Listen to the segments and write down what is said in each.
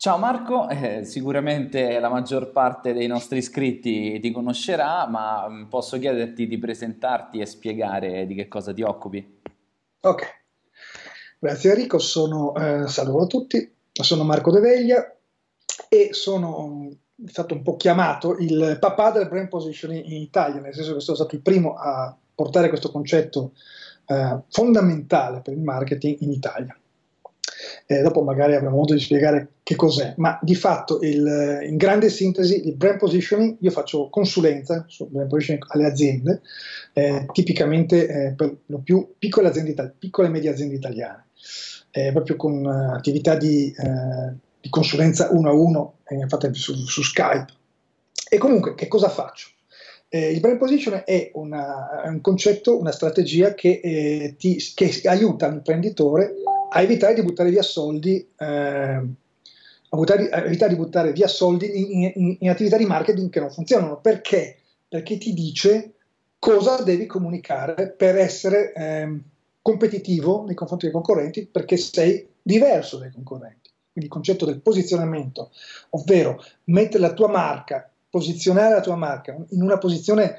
Ciao Marco, sicuramente la maggior parte dei nostri iscritti ti conoscerà, ma posso chiederti di presentarti e spiegare di che cosa ti occupi? Ok, grazie Enrico, saluto a tutti, sono Marco De Veglia e sono stato un po' chiamato il papà del brand positioning in Italia, nel senso che sono stato il primo a portare questo concetto fondamentale per il marketing in Italia. Dopo magari avremo modo di spiegare che cos'è, ma di fatto in grande sintesi il brand positioning, io faccio consulenza sul brand positioning alle aziende, tipicamente per lo più piccole e medie aziende italiane, proprio con attività di consulenza uno a uno, fatta su Skype. E comunque che cosa faccio? Il brand positioning è un concetto, una strategia che aiuta l'imprenditore a evitare di buttare via soldi, in attività di marketing che non funzionano. Perché? Perché ti dice cosa devi comunicare per essere competitivo nei confronti dei concorrenti, perché sei diverso dai concorrenti. Quindi il concetto del posizionamento, ovvero mettere la tua marca, posizionare la tua marca in una posizione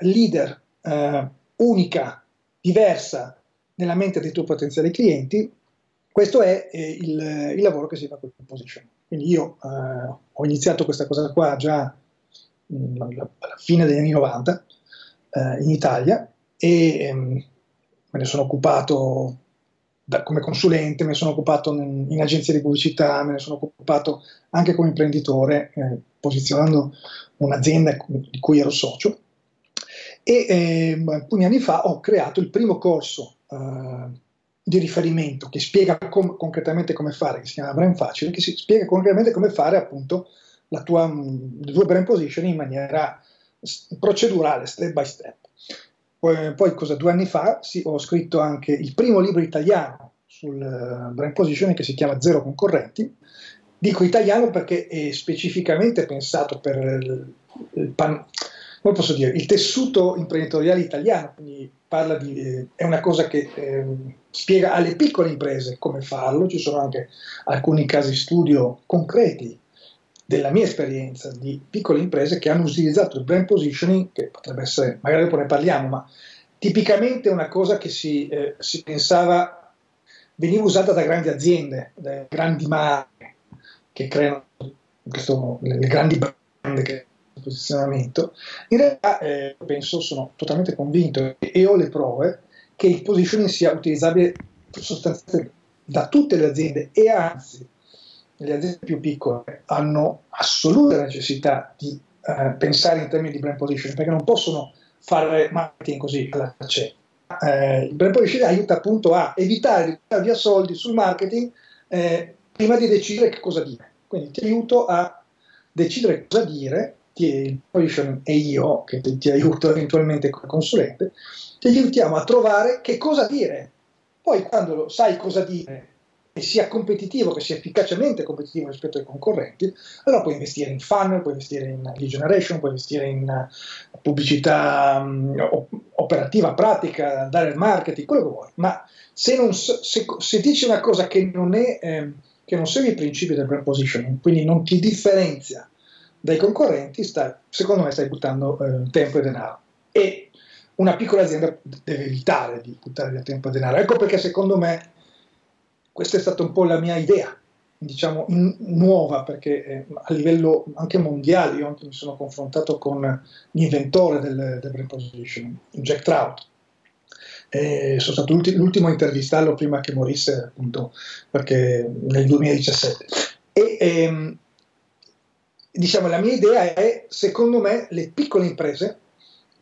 leader, unica, diversa nella mente dei tuoi potenziali clienti. Questo è il lavoro che si fa con il position. Quindi io ho iniziato questa cosa qua già alla fine degli anni 90 in Italia e me ne sono occupato come consulente, me ne sono occupato in agenzie di pubblicità, me ne sono occupato anche come imprenditore, posizionando un'azienda di cui ero socio, e alcuni anni fa ho creato il primo corso di riferimento che spiega concretamente come fare, che si chiama Brand Facile, che si spiega concretamente come fare appunto il tuo brand positioning in maniera procedurale, step by step. Poi 2 anni fa ho scritto anche il primo libro italiano sul brand positioning, che si chiama Zero Concorrenti. Dico italiano perché è specificamente pensato per il tessuto imprenditoriale italiano, quindi è una cosa che spiega alle piccole imprese come farlo. Ci sono anche alcuni casi studio concreti della mia esperienza di piccole imprese che hanno utilizzato il brand positioning, che potrebbe essere, magari dopo ne parliamo, ma tipicamente è una cosa che si pensava veniva usata da grandi aziende, da grandi marche che creano le grandi brand che posizionamento. In realtà sono totalmente convinto e ho le prove che il positioning sia utilizzabile sostanzialmente da tutte le aziende, e anzi le aziende più piccole hanno assoluta necessità di pensare in termini di brand positioning, perché non possono fare marketing così alla cieca. Il brand positioning aiuta appunto a evitare di buttare via soldi sul marketing prima di decidere che cosa dire. Quindi ti aiuto a decidere cosa dire, il position e io, che ti aiuto eventualmente come consulente, ti aiutiamo a trovare che cosa dire. Poi quando sai cosa dire e sia competitivo, che sia efficacemente competitivo rispetto ai concorrenti, allora puoi investire in funnel, puoi investire in lead generation, puoi investire in pubblicità operativa, pratica, dare il marketing, quello che vuoi. Ma se dici una cosa che non segue i principi del brand positioning, quindi non ti differenzia dai concorrenti, secondo me stai buttando tempo e denaro, e una piccola azienda deve evitare di buttare via tempo e denaro. Ecco perché secondo me questa è stata un po' la mia idea, diciamo nuova, perché a livello anche mondiale io mi sono confrontato con l'inventore del brand positioning, Jack Trout. Sono stato l'ultimo a intervistarlo prima che morisse, appunto, perché nel 2017. Diciamo, la mia idea è, secondo me, le piccole imprese,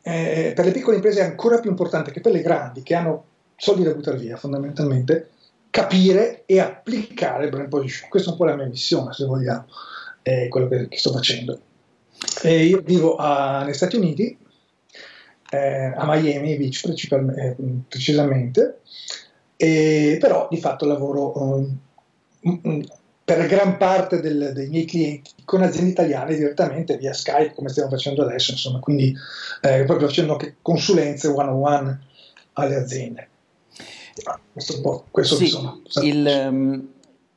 per le piccole imprese è ancora più importante che per le grandi, che hanno soldi da buttare via, fondamentalmente, capire e applicare il brand positioning. Questa è un po' la mia missione, se vogliamo, è quello che sto facendo. Io vivo negli Stati Uniti, a Miami Beach precisamente, però di fatto lavoro per gran parte dei miei clienti con aziende italiane direttamente via Skype, come stiamo facendo adesso, insomma, quindi proprio facendo anche consulenze one-on-one alle aziende. Questo è un po' questo, sì, che sono.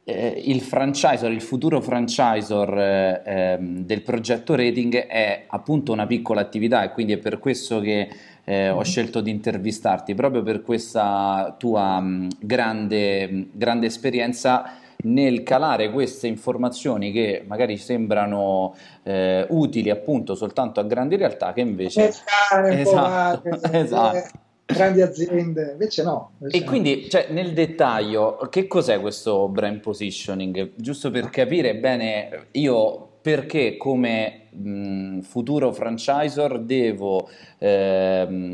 il franchisor, il futuro franchisor del progetto rating è appunto una piccola attività, e quindi è per questo che ho scelto di intervistarti, proprio per questa tua grande esperienza nel calare queste informazioni che magari sembrano utili appunto soltanto a grandi realtà, che invece grandi aziende, invece no. E quindi, cioè, nel dettaglio, che cos'è questo brand positioning? Giusto per capire bene io perché come futuro franchisor devo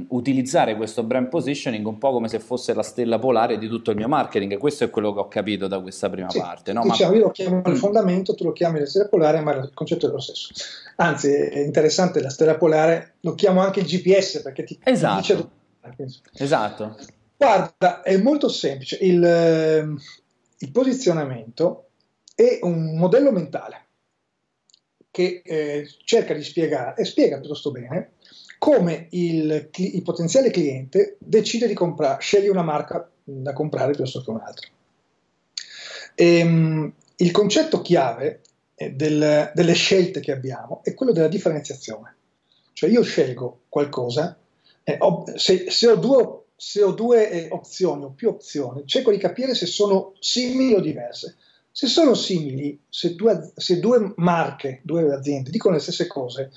utilizzare questo brand positioning un po' come se fosse la stella polare di tutto il mio marketing. Questo è quello che ho capito da questa prima parte. No? Diciamo, io lo chiamo il fondamento, tu lo chiami la stella polare, ma il concetto è lo stesso. Anzi, è interessante, la stella polare lo chiamo anche il GPS, perché ti dice dove. Esatto. Guarda, è molto semplice. Il posizionamento è un modello mentale che cerca di spiegare, e spiega piuttosto bene, come il potenziale cliente decide di comprare, sceglie una marca da comprare piuttosto che un'altra. Il concetto chiave delle scelte che abbiamo è quello della differenziazione. Cioè, io scelgo qualcosa. Se ho due opzioni o più opzioni, cerco di capire se sono simili o diverse. Se sono simili, se due marche, due aziende dicono le stesse cose,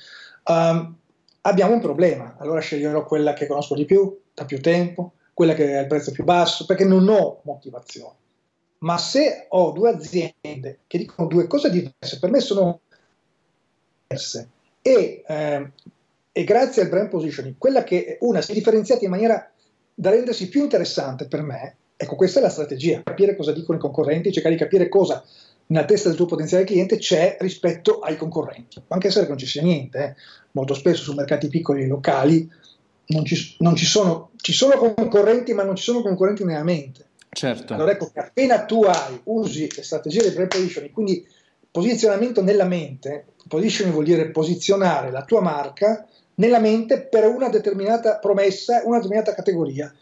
abbiamo un problema. Allora sceglierò quella che conosco di più, da più tempo, quella che ha il prezzo più basso, perché non ho motivazione. Ma se ho due aziende che dicono due cose diverse, per me sono diverse, e grazie al brand positioning, quella che una si è differenziata in maniera da rendersi più interessante per me, ecco, questa è la strategia: capire cosa dicono i concorrenti, cercare di capire cosa nella testa del tuo potenziale cliente c'è rispetto ai concorrenti, anche se non ci sia niente, eh. Molto spesso su mercati piccoli e locali ci sono concorrenti, ma non ci sono concorrenti nella mente. Certo. Allora ecco che appena tu usi le strategie del brand positioning, quindi posizionamento nella mente, positioning vuol dire posizionare la tua marca nella mente per una determinata promessa, una determinata categoria,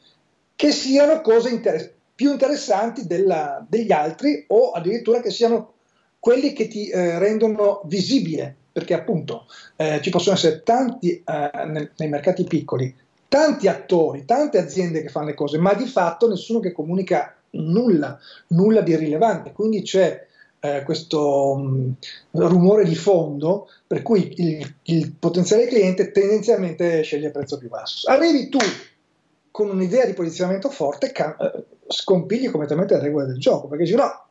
che siano cose più interessanti degli altri, o addirittura che siano quelli che ti rendono visibile, perché appunto ci possono essere tanti, nei mercati piccoli, tanti attori, tante aziende che fanno le cose, ma di fatto nessuno che comunica nulla di rilevante, quindi c'è questo rumore di fondo per cui il potenziale cliente tendenzialmente sceglie il prezzo più basso. Arrivi tu con un'idea di posizionamento forte, scompigli completamente le regole del gioco, perché dici no,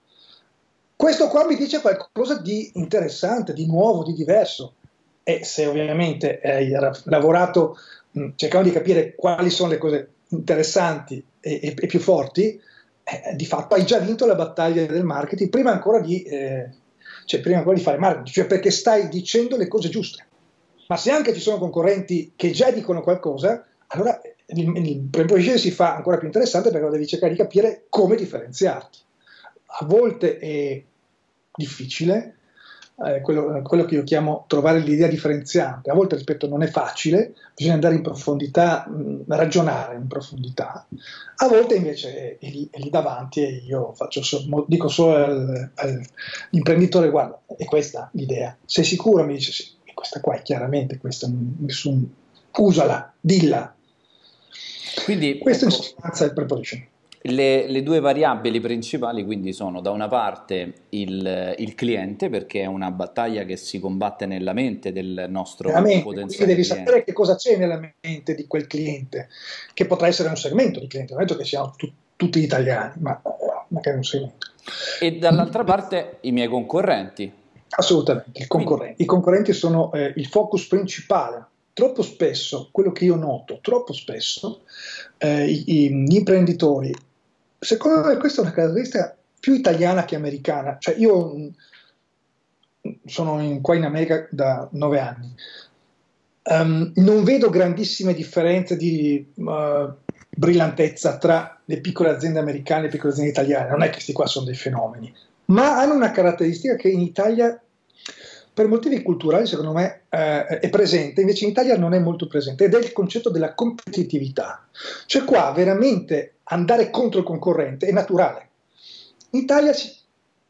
questo qua mi dice qualcosa di interessante, di nuovo, di diverso, e se ovviamente hai lavorato cercando di capire quali sono le cose interessanti e più forti, di fatto hai già vinto la battaglia del marketing prima ancora di fare marketing, cioè perché stai dicendo le cose giuste. Ma se anche ci sono concorrenti che già dicono qualcosa, allora il brand positioning si fa ancora più interessante, perché devi cercare di capire come differenziarti. A volte è difficile, quello che io chiamo trovare l'idea differenziante, a volte rispetto non è facile, bisogna andare in profondità, ragionare in profondità, a volte invece è lì davanti, e io dico solo all'imprenditore: guarda, è questa l'idea, sei sicuro? Mi dice sì, è questa qua, è chiaramente questa, usala, dilla. Quindi, questo in sostanza è il brand positioning. Le due variabili principali quindi sono, da una parte, il cliente, perché è una battaglia che si combatte nella mente del nostro potenziale cliente. Devi sapere che cosa c'è nella mente di quel cliente, che potrà essere un segmento di cliente, non è detto che siamo tutti italiani, ma magari un segmento. E dall'altra parte i miei concorrenti. Assolutamente, i concorrenti sono il focus principale. Troppo spesso, quello che io noto, gli imprenditori, secondo me questa è una caratteristica più italiana che americana. Cioè, io sono qua in America da 9 anni, non vedo grandissime differenze di brillantezza tra le piccole aziende americane e le piccole aziende italiane. Non è che questi qua sono dei fenomeni, ma hanno una caratteristica che in Italia, per motivi culturali, secondo me è presente, invece in Italia non è molto presente, ed è il concetto della competitività. Cioè, qua veramente andare contro il concorrente è naturale. In Italia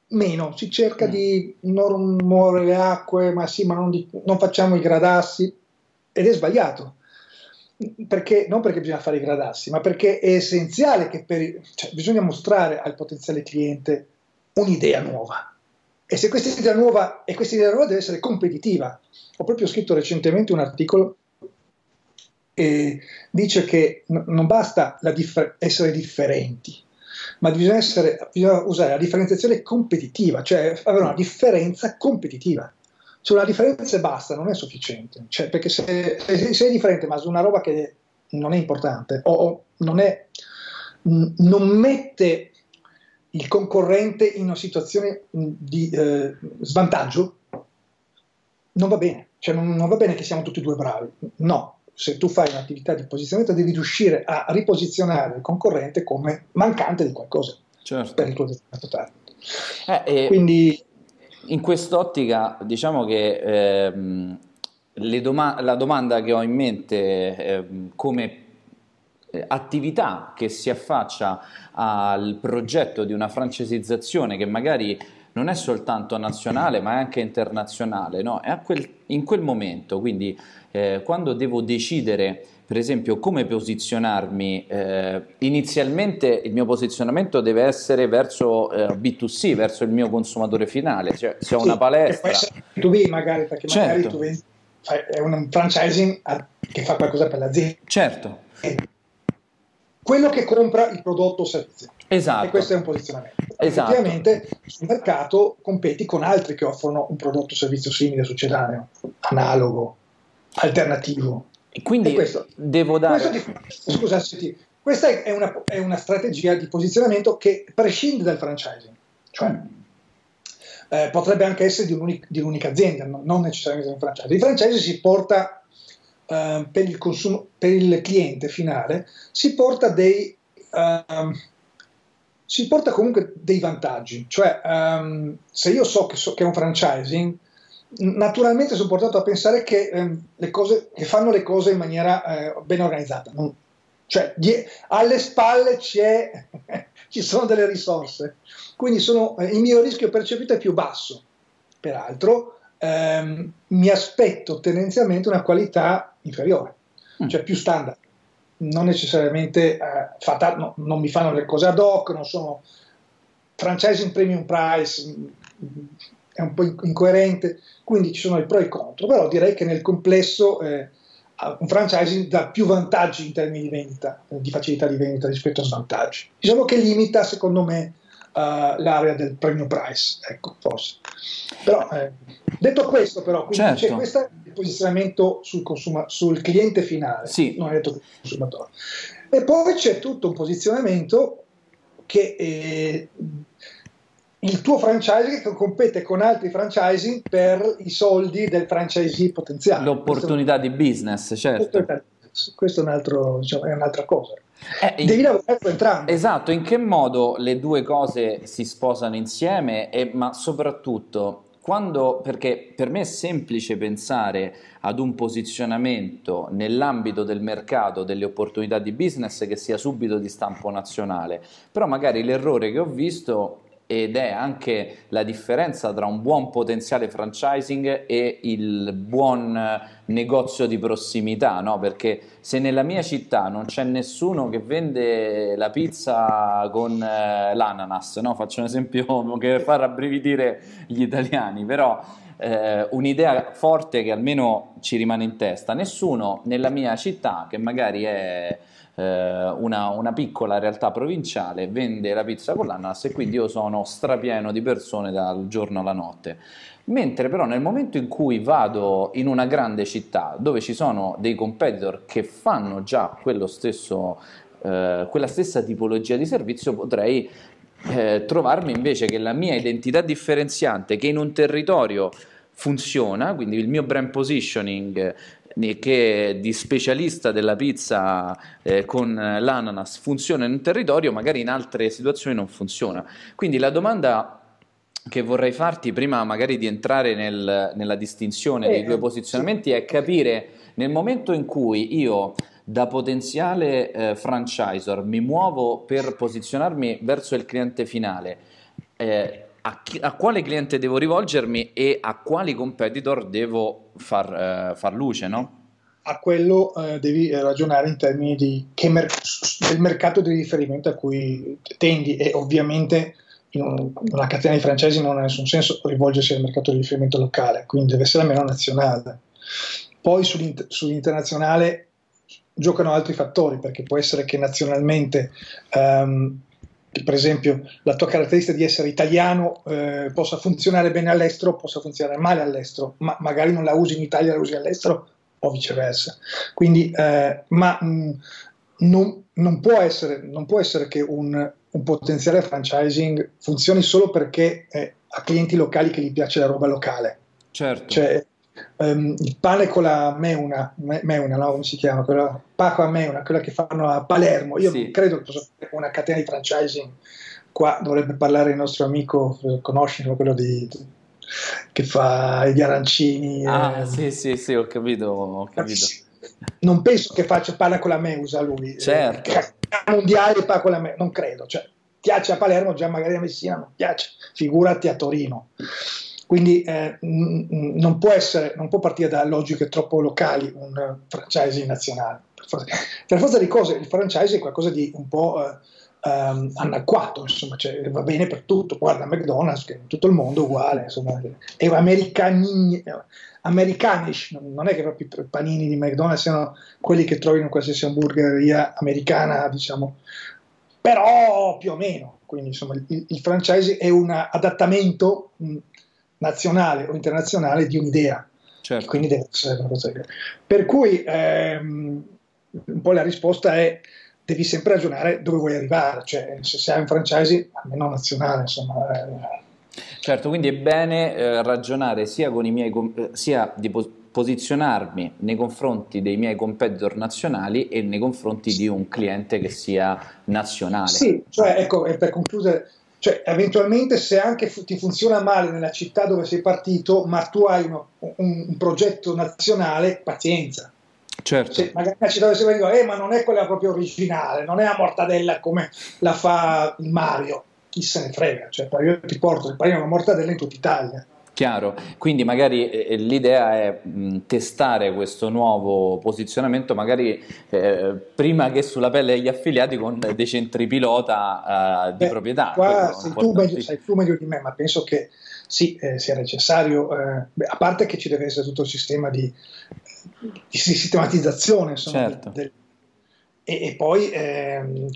meno, si cerca di non muovere le acque, ma sì, ma non facciamo i gradassi, ed è sbagliato, perché, non perché bisogna fare i gradassi, ma perché è essenziale che bisogna mostrare al potenziale cliente un'idea nuova, e se questa idea nuova deve essere competitiva. Ho proprio scritto recentemente un articolo che dice che non basta essere differenti, ma bisogna usare la differenziazione competitiva, cioè avere una differenza competitiva. Cioè una differenza e basta non è sufficiente, cioè, perché se sei differente ma su una roba che non è importante o non mette il concorrente in una situazione di svantaggio, non va bene, cioè non va bene che siamo tutti e due bravi, no. Se tu fai un'attività di posizionamento devi riuscire a riposizionare il concorrente come mancante di qualcosa, certo, per il tuo determinato target. Quindi in quest'ottica diciamo che la domanda che ho in mente come attività che si affaccia al progetto di una franchisizzazione che magari non è soltanto nazionale ma è anche internazionale, no? È in quel momento, quindi quando devo decidere per esempio come posizionarmi, inizialmente il mio posizionamento deve essere verso B2C, verso il mio consumatore finale, cioè se ho una palestra B2B magari, perché magari tu vedi, è un franchising che fa qualcosa per l'azienda, certo, quello che compra il prodotto o servizio. Esatto. E questo è un posizionamento. Esatto. Effettivamente sul mercato competi con altri che offrono un prodotto o servizio simile, succedaneo, analogo, alternativo. E quindi devo dare... Questa è una strategia di posizionamento che prescinde dal franchising. Cioè, potrebbe anche essere di un'unica azienda, non necessariamente di un franchising. Il franchising si porta... per il cliente finale si porta comunque dei vantaggi, cioè se io so che è un franchising, naturalmente sono portato a pensare che fanno le cose in maniera ben organizzata, cioè alle spalle ci sono delle risorse, quindi il mio rischio percepito è più basso, peraltro mi aspetto tendenzialmente una qualità inferiore, cioè più standard, non necessariamente non mi fanno le cose ad hoc, non sono franchising premium price, è un po' incoerente, quindi ci sono i pro e i contro, però direi che nel complesso un franchising dà più vantaggi in termini di vendita, di facilità di vendita rispetto a svantaggi, diciamo che limita secondo me l'area del premium price, ecco, forse. Però, detto questo, però, quindi, certo, questo è il posizionamento sul cliente finale, sì, non è detto che sul consumatore. E poi c'è tutto un posizionamento che il tuo franchising che compete con altri franchising per i soldi del franchisee potenziale. L'opportunità di business, certo. Questo è è un'altra cosa. Devi lavorare con entrambi. Esatto, in che modo le due cose si sposano insieme, ma soprattutto perché per me è semplice pensare ad un posizionamento nell'ambito del mercato, delle opportunità di business che sia subito di stampo nazionale, però magari l'errore che ho visto, ed è anche la differenza tra un buon potenziale franchising e il buon negozio di prossimità, no? Perché se nella mia città non c'è nessuno che vende la pizza con l'ananas, no? Faccio un esempio che fa rabbrividire gli italiani, però un'idea forte che almeno ci rimane in testa. Nessuno nella mia città, che magari è... una piccola realtà provinciale, vende la pizza con l'ananas, e quindi io sono strapieno di persone dal giorno alla notte. Mentre però nel momento in cui vado in una grande città dove ci sono dei competitor che fanno già quella stessa tipologia di servizio, potrei trovarmi invece che la mia identità differenziante, che in un territorio funziona, quindi il mio brand positioning che di specialista della pizza con l'ananas funziona in un territorio, magari in altre situazioni non funziona. Quindi la domanda che vorrei farti, prima magari di entrare nella distinzione dei due posizionamenti, è capire nel momento in cui io da potenziale franchisor mi muovo per posizionarmi verso il cliente finale, a quale cliente devo rivolgermi e a quali competitor devo far luce, no? A quello devi ragionare in termini del mercato di riferimento a cui tendi, e ovviamente in una catena di francesi non ha nessun senso rivolgersi al mercato di riferimento locale, quindi deve essere almeno nazionale. Poi sull'internazionale giocano altri fattori, perché può essere che nazionalmente per esempio la tua caratteristica di essere italiano possa funzionare bene all'estero, possa funzionare male all'estero, ma magari non la usi in Italia, la usi all'estero o viceversa. Quindi non può essere che un potenziale franchising funzioni solo perché ha clienti locali che gli piace la roba locale. Certo. Cioè, il pane con la meuna, no? Come si chiama? Quella pacqua meuna, quella che fanno a Palermo. Io sì. Credo che possa fare una catena di franchising. Qua dovrebbe parlare il nostro amico, conoscilo, quello che fa gli arancini. Ah, sì, ho capito. Non penso che faccia pane con la meusa lui. Certo. Mondiale pane con la meusa, non credo. Cioè, piace a Palermo, già magari a Messina non piace. Figurati a Torino. Quindi non può partire da logiche troppo locali un franchising nazionale. Per forza di cose, il franchising è qualcosa di un po' anacquato, insomma, cioè, va bene per tutto. Guarda McDonald's, che in tutto il mondo è uguale, insomma, è americanish, non è che proprio i panini di McDonald's siano quelli che trovi in qualsiasi hamburgeria americana, diciamo, però più o meno. Quindi insomma il franchising è un adattamento nazionale o internazionale di un'idea, certo. Quindi deve essere una cosa. Per cui un po' la risposta è: devi sempre ragionare dove vuoi arrivare, cioè se hai un franchising almeno nazionale, insomma. Certo, quindi è bene ragionare sia con i miei sia di posizionarmi nei confronti dei miei competitor nazionali e nei confronti di un cliente che sia nazionale. Sì, cioè ecco, e per concludere, cioè eventualmente se anche ti funziona male nella città dove sei partito, ma tu hai un progetto nazionale, pazienza. Certo. Cioè, magari la città dove sei partito, ma non è quella proprio originale, non è la mortadella come la fa il Mario, chi se ne frega, cioè io ti porto il panino alla mortadella in tutta Italia. Chiaro, quindi magari l'idea è testare questo nuovo posizionamento magari prima che sulla pelle degli affiliati con dei centri pilota di proprietà. Qua sei tu meglio di me, ma penso che sì, sia necessario, a parte che ci deve essere tutto il sistema di sistematizzazione, insomma, certo. E poi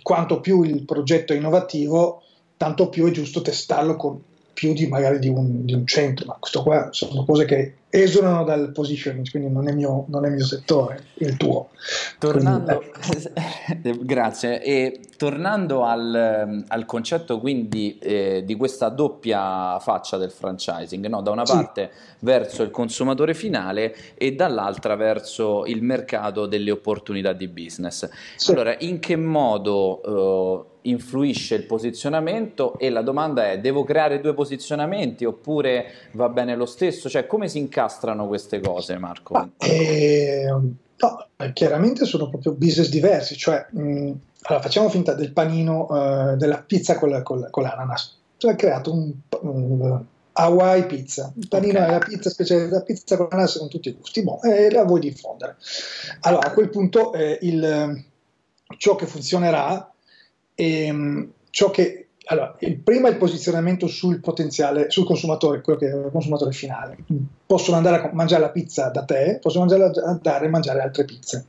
quanto più il progetto è innovativo, tanto più è giusto testarlo con più di magari di un centro, ma questo qua sono cose che esulano dal positioning, quindi non è mio settore, è il tuo. Tornando, grazie, e tornando al concetto quindi di questa doppia faccia del franchising, no? Da una parte sì. Verso il consumatore finale e dall'altra verso il mercato delle opportunità di business. Sì. Allora, in che modo influisce il posizionamento? E la domanda è: devo creare due posizionamenti oppure va bene lo stesso? Cioè, come si incastrano queste cose, Marco? No, chiaramente sono proprio business diversi, cioè allora, facciamo finta del panino, della pizza con l'ananas. Cioè, ho creato un Hawaii pizza, il panino okay. E la pizza speciale, la pizza con l'ananas con tutti i gusti, e la vuoi diffondere. Allora, a quel punto ciò che funzionerà allora, prima il posizionamento sul potenziale, sul consumatore, quello che è il consumatore finale. Possono andare a mangiare la pizza da te, possono andare a mangiare altre pizze,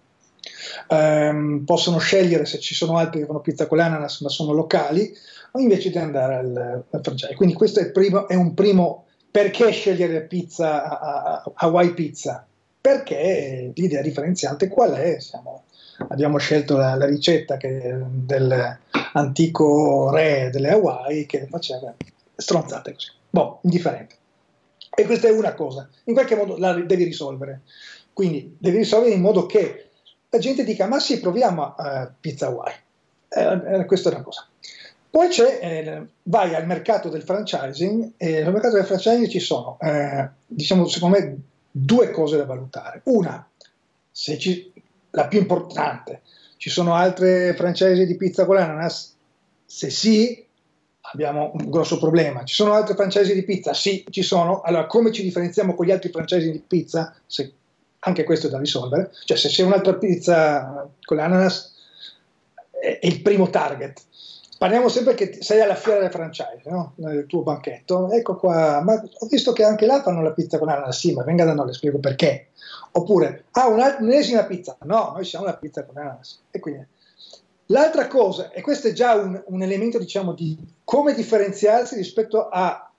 possono scegliere se ci sono altri che fanno pizza con l'ananas ma sono locali, o invece di andare al franchising. Quindi questo è un primo perché scegliere pizza a Hawaii pizza, perché l'idea differenziante qual è? Abbiamo scelto la ricetta dell'antico re delle Hawaii che faceva stronzate così, indifferente. E questa è una cosa, in qualche modo la devi risolvere. Quindi devi risolvere in modo che la gente dica: ma sì, proviamo pizza Hawaii. Questa è una cosa. Poi vai al mercato del franchising, e nel mercato del franchising ci sono, secondo me, due cose da valutare. Una, la più importante: ci sono altre franchising di pizza con l'ananas? Se sì, abbiamo un grosso problema. Ci sono altri franchising di pizza? Sì, ci sono. Allora, come ci differenziamo con gli altri franchising di pizza? Se, anche questo è da risolvere. Cioè, se c'è un'altra pizza con l'ananas, è il primo target. Parliamo sempre che sei alla fiera del franchise, no? Nel tuo banchetto, ecco qua, ma ho visto che anche là fanno la pizza con l'ananas, sì, ma venga da noi, le spiego perché. Oppure, ah, un'ennesima pizza, no, noi siamo la pizza con l'ananas. E quindi, l'altra cosa, e questo è già un elemento, diciamo, di come differenziarsi rispetto a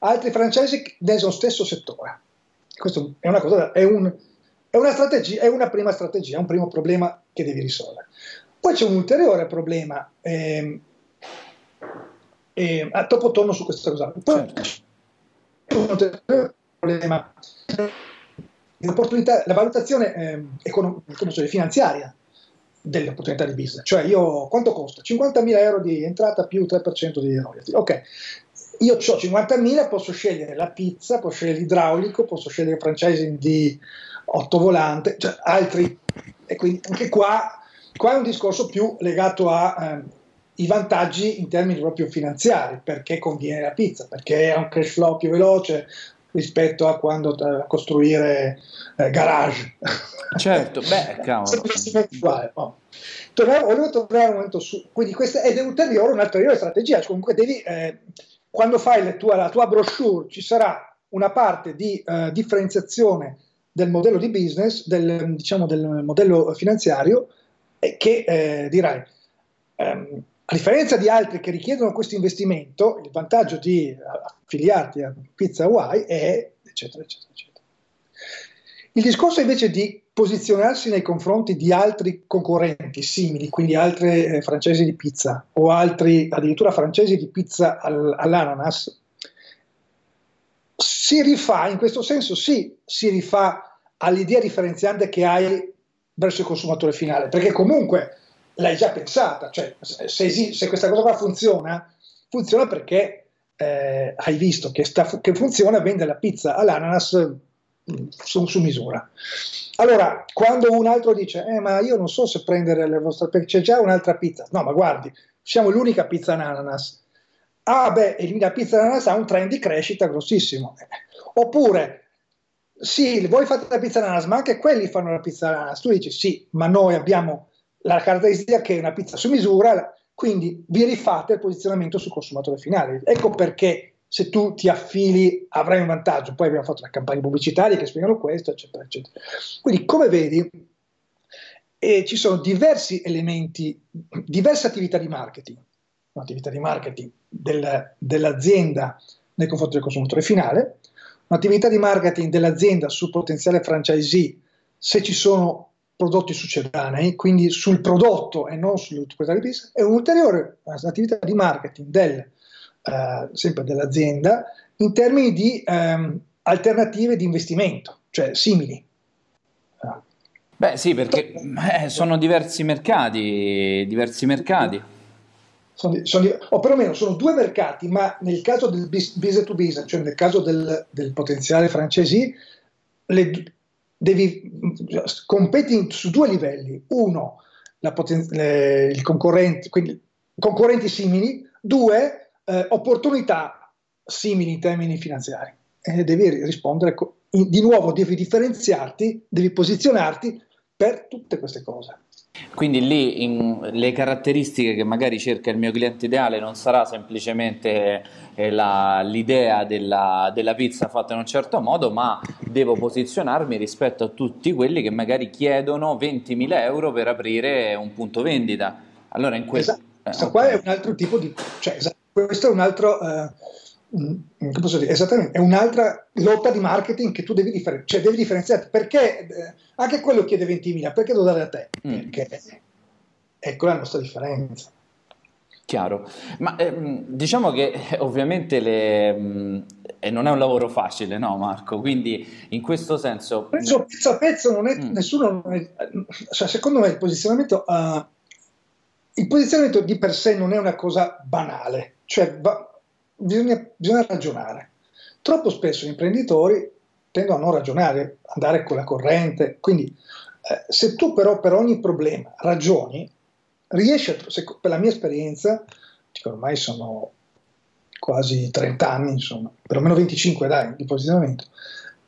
altri franchising nel suo stesso settore. Questo è una cosa, è una strategia, è una prima strategia, è un primo problema che devi risolvere. Poi c'è un ulteriore problema, dopo torno su questa cosa. Poi c'è un ulteriore problema, la valutazione finanziaria dell'opportunità di business, cioè io quanto costa? 50.000 euro di entrata più 3% di royalty, ok, io ho 50.000, posso scegliere la pizza, posso scegliere l'idraulico, posso scegliere il franchising di ottovolante, cioè altri, e quindi anche qua è un discorso più legato ai vantaggi in termini proprio finanziari, perché conviene la pizza, perché è un cash flow più veloce rispetto a quando costruire garage. Certo, beh, cavolo. Oh. Volevo tornare un momento su, quindi questa è un'ulteriore strategia, comunque devi, quando fai la tua brochure ci sarà una parte di differenziazione del modello di business, del modello finanziario, che dirai, a differenza di altri che richiedono questo investimento, il vantaggio di affiliarti a Pizza Hawaii è eccetera, eccetera, eccetera. Il discorso invece di posizionarsi nei confronti di altri concorrenti simili, quindi altri francesi di pizza o altri addirittura francesi di pizza all'ananas, si rifà, in questo senso sì, si rifà all'idea differenziante che hai verso il consumatore finale, perché comunque l'hai già pensata, cioè se questa cosa qua funziona perché hai visto che funziona, vende la pizza all'ananas su misura. Allora, quando un altro dice, ma io non so se prendere le vostre, perché c'è già un'altra pizza, no ma guardi, siamo l'unica pizza all'ananas, ah beh, la pizza all'ananas ha un trend di crescita grossissimo, oppure, sì, voi fate la pizza all'ananas, ma anche quelli fanno la pizza all'ananas. Tu dici sì, ma noi abbiamo la caratteristica che è una pizza su misura, quindi vi rifate il posizionamento sul consumatore finale. Ecco perché se tu ti affili avrai un vantaggio. Poi abbiamo fatto le campagne pubblicitarie che spiegano questo, eccetera, eccetera. Quindi, come vedi, ci sono diversi elementi, diverse attività di marketing, un'attività di marketing dell'azienda nei confronti del consumatore finale, un'attività di marketing dell'azienda sul potenziale franchisee se ci sono prodotti succedanei, quindi sul prodotto e non sull'utilità di business, e un'ulteriore attività di marketing sempre dell'azienda in termini di alternative di investimento, cioè simili. Beh sì, perché sono diversi mercati. O perlomeno sono due mercati, ma nel caso del business to business, cioè nel caso del potenziale franchisee, competi su due livelli: uno, concorrenti simili; due, opportunità simili in termini finanziari. E devi rispondere, di nuovo devi differenziarti, devi posizionarti per tutte queste cose. Quindi lì le caratteristiche che magari cerca il mio cliente ideale non sarà semplicemente l'idea della pizza fatta in un certo modo, ma devo posizionarmi rispetto a tutti quelli che magari chiedono 20.000 euro per aprire un punto vendita. Allora in questo qua è un altro tipo di, cioè questo è un altro come posso dire? Esattamente, è un'altra lotta di marketing che tu devi differenziare, cioè devi differenziarti, perché anche quello chiede 20.000, perché devo dare a te? Perché ecco la nostra differenza. Chiaro, ma diciamo che ovviamente non è un lavoro facile, no Marco? Quindi in questo senso pezzo a pezzo non è nessuno, cioè secondo me il posizionamento di per sé non è una cosa banale, cioè bisogna ragionare. Troppo spesso gli imprenditori tendono a non ragionare, andare con la corrente, quindi se tu però per ogni problema ragioni, riesci, per la mia esperienza, ormai sono quasi 30 anni, insomma, perlomeno 25 dai, di posizionamento,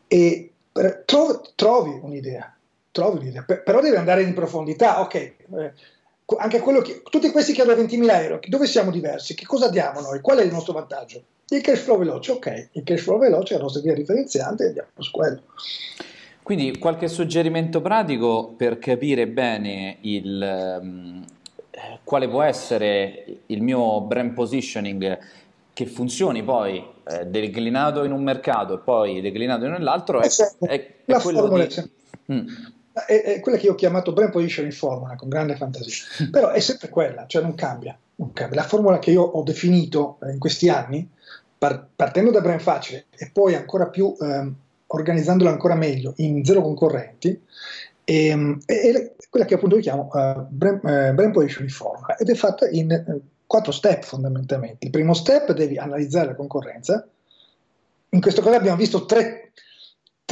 e trovi un'idea, però devi andare in profondità, ok, anche quello che, tutti questi che hanno 20.000 euro, dove siamo diversi, che cosa diamo noi, qual è il nostro vantaggio? Il cash flow veloce, ok, il cash flow veloce è la nostra via differenziante e andiamo su quello. Quindi qualche suggerimento pratico per capire bene quale può essere il mio brand positioning che funzioni poi declinato in un mercato e poi declinato nell'altro è quello di... È quella che io ho chiamato brand positioning formula con grande fantasia, però è sempre quella, cioè non cambia, la formula che io ho definito in questi anni partendo da Brand Facile e poi ancora più... organizzandola ancora meglio in Zero Concorrenti, e quella che appunto io chiamo Brand Positioning Formula, ed è fatta in 4 step fondamentalmente. Il primo step, devi analizzare la concorrenza. In questo caso abbiamo visto tre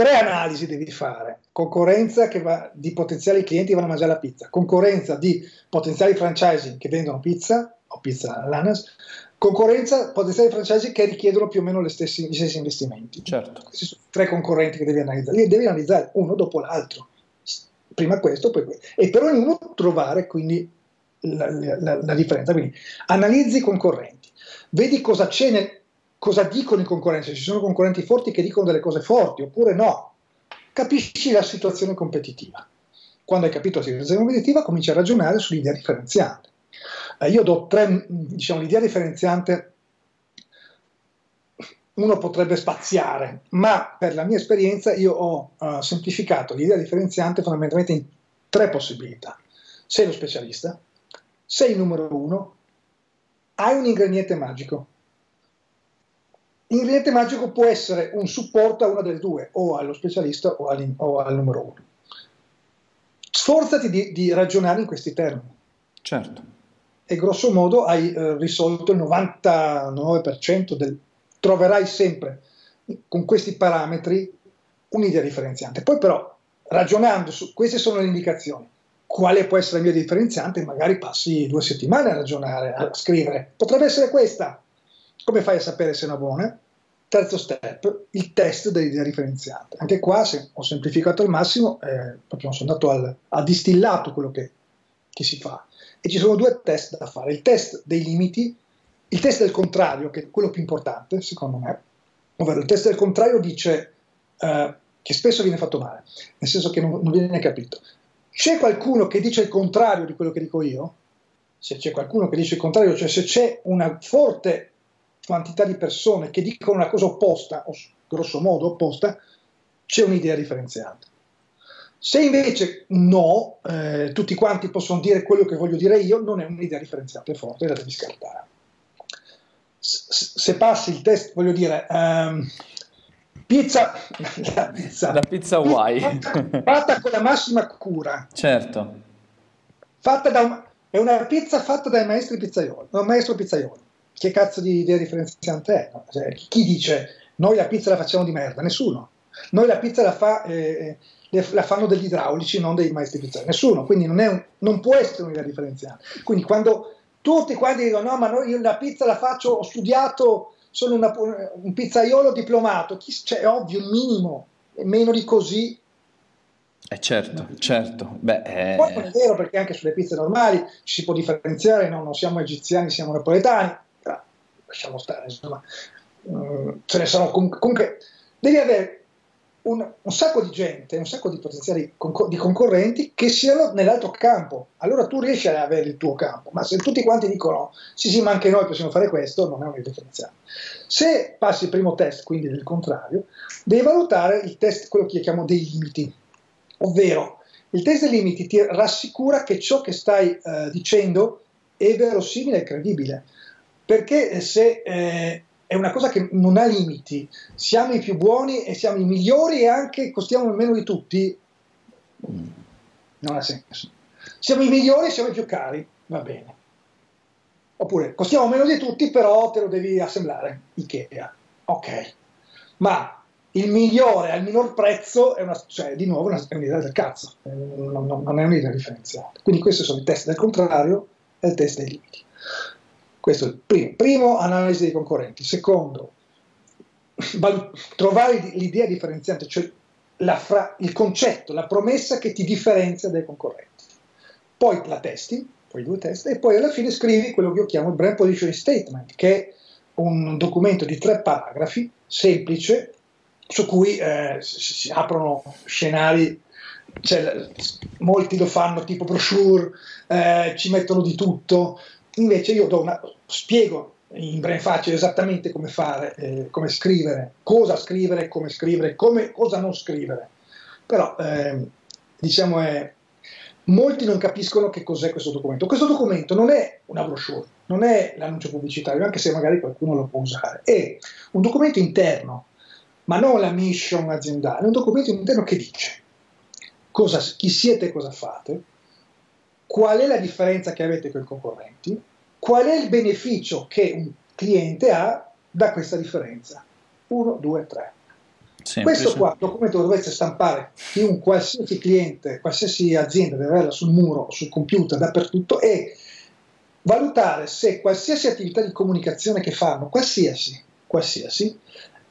analisi devi fare: concorrenza di potenziali clienti che vanno a mangiare la pizza, concorrenza di potenziali franchising che vendono pizza o pizza all'ananas, concorrenza potenziali francesi che richiedono più o meno gli stessi investimenti. Certo. Questi sono 3 concorrenti che devi analizzare, li devi analizzare uno dopo l'altro, prima questo, poi questo, e per ognuno trovare quindi la differenza. Quindi analizzi i concorrenti, vedi cosa c'è, cosa dicono i concorrenti, ci sono concorrenti forti che dicono delle cose forti oppure no, capisci la situazione competitiva. Quando hai capito la situazione competitiva cominci a ragionare sull'idea differenziante. Io do 3, diciamo, l'idea differenziante, uno potrebbe spaziare, ma per la mia esperienza io ho semplificato l'idea differenziante fondamentalmente in 3 possibilità. Sei lo specialista, sei il numero 1, hai un ingrediente magico. L'ingrediente magico può essere un supporto a una delle 2, o allo specialista o al numero 1. Sforzati di ragionare in questi termini. Certo. E grosso modo hai risolto il 99%, troverai sempre con questi parametri un'idea differenziante. Poi però, ragionando su queste sono le indicazioni, quale può essere la mia differenziante, magari passi 2 settimane a ragionare, a scrivere, potrebbe essere questa, come fai a sapere se è una buona? Terzo step, il test dell'idea differenziante. Anche qua ho semplificato al massimo, proprio sono andato a distillato quello che si fa. E ci sono 2 test da fare, il test dei limiti, il test del contrario, che è quello più importante secondo me, ovvero il test del contrario dice che spesso viene fatto male, nel senso che non viene capito. C'è qualcuno che dice il contrario di quello che dico io? Se c'è qualcuno che dice il contrario, cioè se c'è una forte quantità di persone che dicono una cosa opposta, o grosso modo opposta, c'è un'idea differenziante. Se invece no, tutti quanti possono dire quello che voglio dire io, non è un'idea differenziata forte, la devi scartare. Se passi il test, voglio dire, la pizza Hawaii. Fatta con la massima cura. Certo. È una pizza fatta dai maestri pizzaioli, da un maestro pizzaiolo. Che cazzo di idea differenziante è? No? Cioè, chi dice, noi la pizza la facciamo di merda? Nessuno. Noi la pizza la fa... la fanno degli idraulici, non dei maestri pizzaioli, nessuno, quindi non può essere un'idea differenziante. Quindi quando tutti quanti dicono no, ma io la pizza la faccio, ho studiato, sono un pizzaiolo diplomato, è ovvio, il minimo, meno di così. Certo, certo. Beh, poi non è vero, perché anche sulle pizze normali ci si può differenziare, no? Non siamo egiziani, siamo napoletani, però lasciamo stare, insomma, ce ne sono comunque, devi avere un sacco di gente, un sacco di potenziali di concorrenti che siano nell'altro campo, allora tu riesci ad avere il tuo campo. Ma se tutti quanti dicono sì ma anche noi possiamo fare questo, non è una differenziante. Se passi il primo test, quindi del contrario, devi valutare il test, quello che chiamo dei limiti, ovvero il test dei limiti ti rassicura che ciò che stai dicendo è verosimile e credibile, perché se è una cosa che non ha limiti, siamo i più buoni e siamo i migliori e anche costiamo meno di tutti, non ha senso. Siamo i migliori e siamo i più cari, va bene. Oppure costiamo meno di tutti, però te lo devi assemblare, Ikea, ok. Ma il migliore al minor prezzo è è un'idea del cazzo, non è un'idea differenziata. Quindi questi sono i test del contrario e il test dei limiti. Questo è il primo. Primo, analisi dei concorrenti. Secondo, trovare l'idea differenziante, cioè il concetto, la promessa che ti differenzia dai concorrenti. Poi la testi, poi due test, e poi alla fine scrivi quello che io chiamo il Brand Positioning Statement, che è un documento di 3 paragrafi, semplice, su cui si aprono scenari, cioè, molti lo fanno tipo brochure, ci mettono di tutto, invece io spiego in Brand Facile esattamente come fare, come scrivere, cosa scrivere, come scrivere, cosa non scrivere, però diciamo molti non capiscono che cos'è questo documento. Questo documento non è una brochure, non è l'annuncio pubblicitario, anche se magari qualcuno lo può usare, è un documento interno, ma non la mission aziendale, è un documento interno che dice chi siete e cosa fate, qual è la differenza che avete con i concorrenti, qual è il beneficio che un cliente ha da questa differenza. 1, 2, 3. Semplice. Questo qua, il documento lo dovesse stampare di un qualsiasi cliente, qualsiasi azienda deve averla sul muro, sul computer, dappertutto, e valutare se qualsiasi attività di comunicazione che fanno, qualsiasi,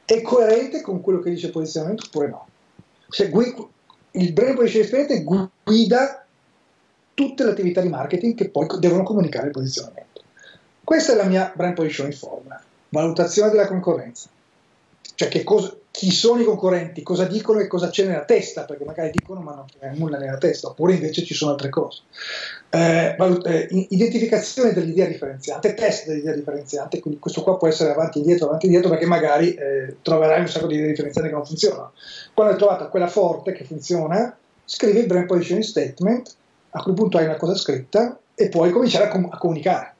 è coerente con quello che dice il posizionamento oppure no. Il brand positioning statement guida tutte le attività di marketing che poi devono comunicare il posizionamento. Questa è la mia brand positioning formula, valutazione della concorrenza, cioè chi sono i concorrenti, cosa dicono e cosa c'è nella testa, perché magari dicono ma non c'è nulla nella testa, oppure invece ci sono altre cose. Identificazione dell'idea differenziante, test dell'idea differenziante, quindi questo qua può essere avanti e indietro, perché magari troverai un sacco di idee differenzianti che non funzionano. Quando hai trovato quella forte che funziona, scrivi il brand positioning statement, a quel punto hai una cosa scritta e puoi cominciare a comunicare.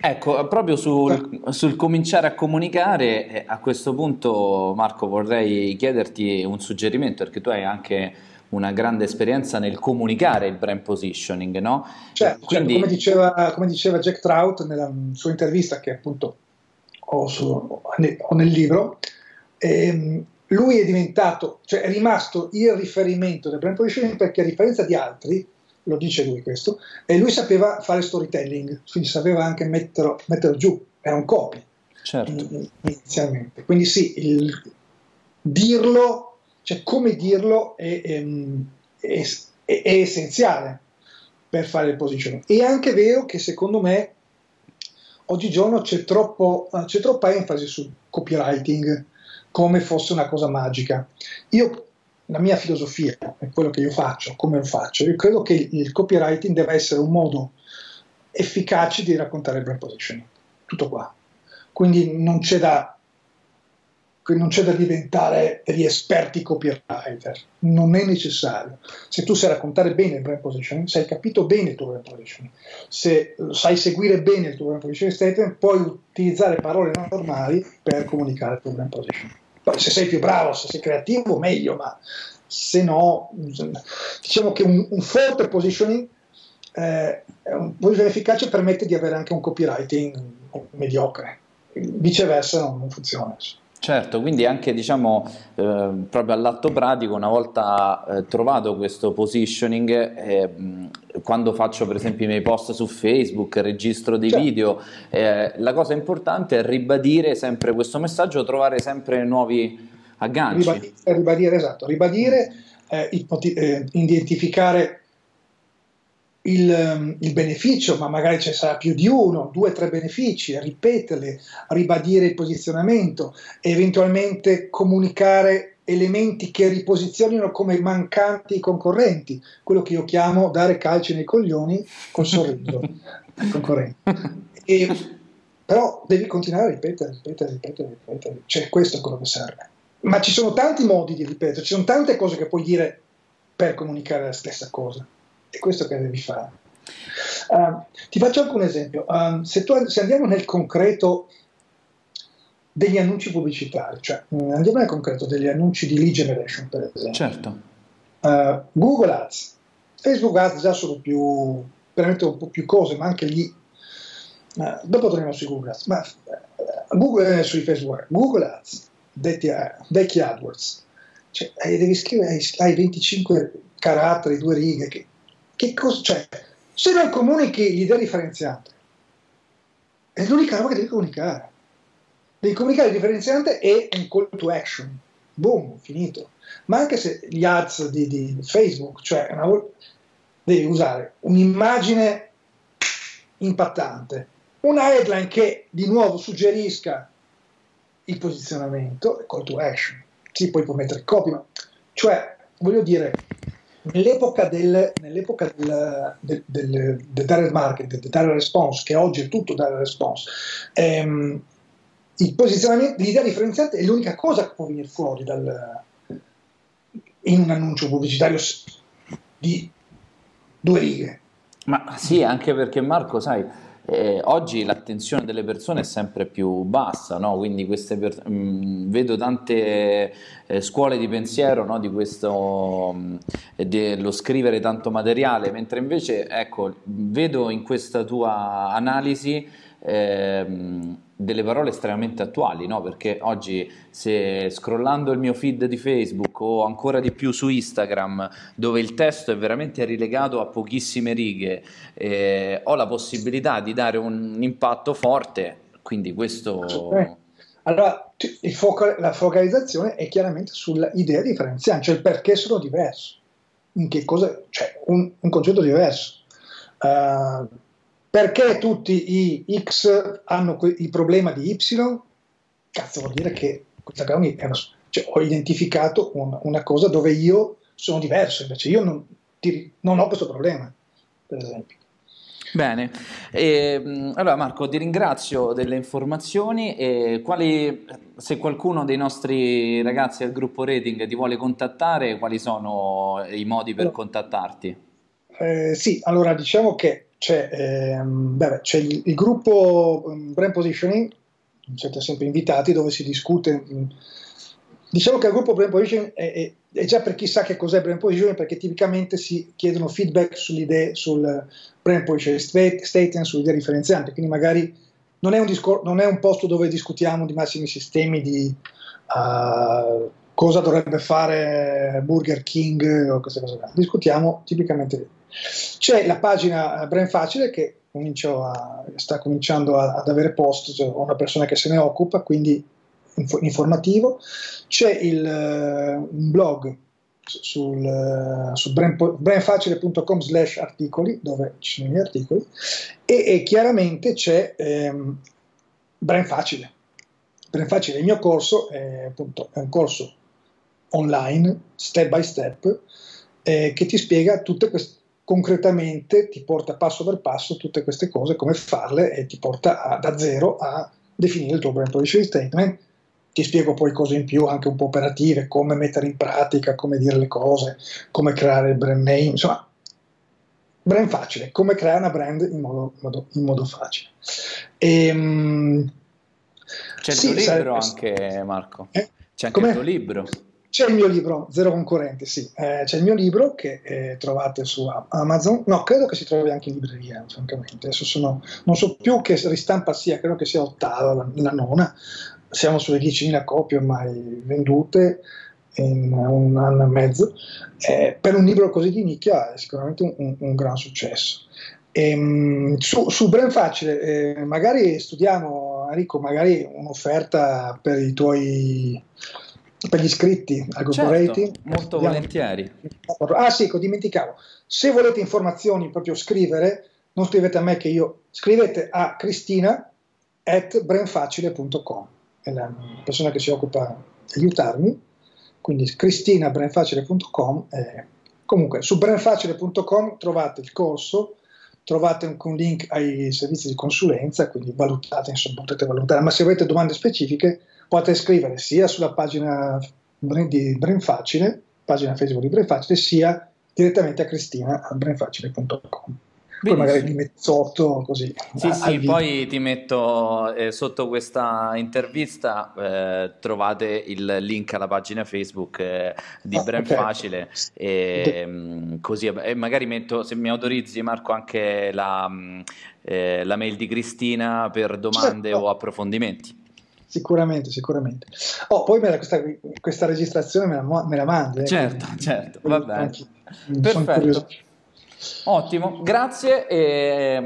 Ecco, proprio sul cominciare a comunicare, a questo punto Marco vorrei chiederti un suggerimento, perché tu hai anche una grande esperienza nel comunicare il brand positioning, no? Certo, quindi... certo, come diceva Jack Trout nella sua intervista che appunto ho nel libro, lui è diventato, cioè è rimasto il riferimento del brand positioning, perché a differenza di altri, lo dice lui questo, e lui sapeva fare storytelling, quindi sapeva anche metterlo giù, era un copy, certo, inizialmente. Quindi sì, dirlo, cioè come dirlo è essenziale per fare il positioning. È anche vero che secondo me oggigiorno c'è troppa enfasi sul copywriting come fosse una cosa magica. La mia filosofia è quello che io faccio, come lo faccio. Io credo che il copywriting debba essere un modo efficace di raccontare il brand positioning. Tutto qua. Quindi non c'è da diventare degli esperti copywriter. Non è necessario. Se tu sai raccontare bene il brand positioning, se hai capito bene il tuo brand positioning, se sai seguire bene il tuo brand positioning statement, puoi utilizzare parole non normali per comunicare il tuo brand positioning. Se sei più bravo, se sei creativo, meglio, ma se no, diciamo che un forte positioning, un positioning efficace permette di avere anche un copywriting mediocre, viceversa non funziona. Certo, quindi anche diciamo proprio all'atto pratico, una volta trovato questo positioning, quando faccio per esempio i miei post su Facebook, registro dei video, la cosa importante è ribadire sempre questo messaggio, trovare sempre nuovi agganci. Ribadire, identificare il beneficio, ma magari ci sarà più di uno, 2 o 3 benefici, ripeterli, ribadire il posizionamento, eventualmente comunicare elementi che riposizionino come mancanti i concorrenti, quello che io chiamo dare calci nei coglioni col sorriso ai concorrenti. Però devi continuare a ripetere, cioè questo è quello che serve. Ma ci sono tanti modi di ripetere, ci sono tante cose che puoi dire per comunicare la stessa cosa. È questo che devi fare. Ti faccio anche un esempio. Se andiamo nel concreto degli annunci pubblicitari, cioè andiamo nel concreto degli annunci di lead generation, per esempio. Certo. Google Ads, Facebook Ads già sono più, veramente un po' più cose, ma anche lì. Dopo torniamo su Google Ads, ma sui Facebook, Google Ads, vecchi AdWords, cioè devi scrivere, hai 25 caratteri, 2 righe, cioè, se non comunichi l'idea differenziante, È l'unica roba che devi comunicare. Devi comunicare il differenziante e un call to action. Boom, finito. Ma anche se gli ads di Facebook, cioè devi usare un'immagine impattante, una headline che di nuovo suggerisca il posizionamento e call to action. Sì, poi puoi mettere copy, ma cioè, voglio dire, nell'epoca del direct marketing, del direct response, che oggi è tutto direct response, il posizionamento, l'idea differenziata è l'unica cosa che può venire fuori in un annuncio pubblicitario di 2 righe. Ma sì, anche perché, Marco, sai, oggi l'attenzione delle persone è sempre più bassa, no? Quindi vedo tante scuole di pensiero, no? Di questo dello scrivere tanto materiale, mentre invece, ecco, vedo in questa tua analisi delle parole estremamente attuali, no? Perché oggi, se scrollando il mio feed di Facebook o ancora di più su Instagram, dove il testo è veramente relegato a pochissime righe, ho la possibilità di dare un impatto forte, quindi questo... Allora, la focalizzazione è chiaramente sull'idea differenziante, cioè il perché sono diverso, in che cosa, cioè un concetto diverso. Perché tutti i X hanno il problema di Y? Cazzo, vuol dire che ho identificato una cosa dove io sono diverso, invece io non ho questo problema, per esempio. Bene, allora Marco, ti ringrazio delle informazioni. Se qualcuno dei nostri ragazzi del gruppo Rating ti vuole contattare, quali sono i modi per contattarti? Sì, allora diciamo che c'è il gruppo Brand Positioning, siete sempre invitati, dove si discute. Diciamo che il gruppo Brand Positioning è già per chi sa che cos'è Brand Positioning, perché tipicamente si chiedono feedback sulle idee, sul Brand Positioning Statement, sulle idee differenzianti, quindi magari non è un posto dove discutiamo di massimi sistemi, di cosa dovrebbe fare Burger King o queste cose. Discutiamo tipicamente. C'è la pagina Brand Facile che sta cominciando ad avere post, cioè una persona che se ne occupa, quindi informativo. C'è un blog su brandfacile.com/articoli, dove ci sono gli articoli, e chiaramente c'è Brand Facile. Brand Facile, il mio corso è un corso online, step by step, che ti spiega tutte queste, concretamente ti porta passo per passo tutte queste cose, come farle, e ti porta da zero a definire il tuo brand position statement. Ti spiego poi cose in più, anche un po' operative, come mettere in pratica, come dire le cose, come creare il brand name, insomma, Brand Facile, come creare una brand in modo facile. C'è il tuo libro anche, Marco? C'è anche il tuo libro? C'è il mio libro, Zero Concorrenti, sì. C'è il mio libro che trovate su Amazon. No, credo che si trovi anche in libreria, francamente. Adesso non so più che ristampa sia, credo che sia ottava, la nona. Siamo sulle 10.000 copie ormai vendute in un anno e mezzo. Per un libro così di nicchia è sicuramente un gran successo. Su Brand Facile, magari studiamo, Enrico, magari un'offerta per gli iscritti al gruppo Rating, molto volentieri. Ah sì, dimenticavo, se volete informazioni, proprio scrivere, non scrivete a me, che io scrivete a cristina@brandfacile.com, è la persona che si occupa di aiutarmi, quindi cristina@brandfacile.com. Comunque su brandfacile.com trovate il corso, trovate un link ai servizi di consulenza, quindi valutate, insomma, potete valutare, ma se avete domande specifiche potete scrivere sia sulla pagina di Brand Facile, pagina Facebook di Brand Facile, sia direttamente a Cristina a brandfacile.com. Poi magari ti metto sotto, così. Sì, poi ti metto sotto questa intervista, trovate il link alla pagina Facebook di Brand Facile, così, e magari metto, se mi autorizzi Marco, anche la mail di Cristina per domande, certo, o approfondimenti. Sicuramente. Poi questa registrazione me la mandi. Certo, va bene. Perfetto. Ottimo, grazie. E,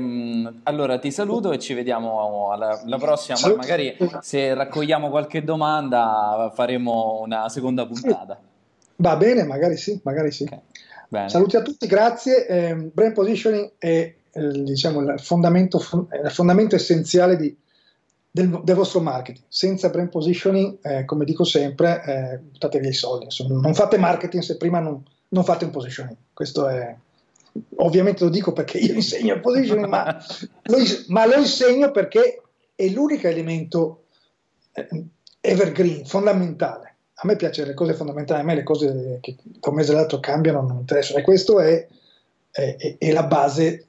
allora ti saluto e ci vediamo alla prossima. Poi magari se raccogliamo qualche domanda faremo una seconda puntata. Va bene, magari sì, magari sì. Okay. Bene. Saluti a tutti, grazie. Brand Positioning è diciamo, il fondamento essenziale del vostro marketing. Senza Brand Positioning, come dico sempre, buttate via i soldi. Insomma, non fate marketing se prima non fate un positioning. Questo è... Ovviamente lo dico perché io insegno il positioning, ma lo insegno perché è l'unico elemento evergreen, fondamentale. A me piacciono le cose fondamentali, a me le cose che da un mese all'altro cambiano non mi interessano, e questo è la base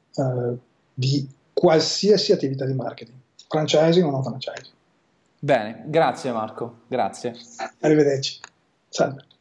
di qualsiasi attività di marketing, franchising o non franchising. Bene, grazie Marco, grazie. Arrivederci. Salve.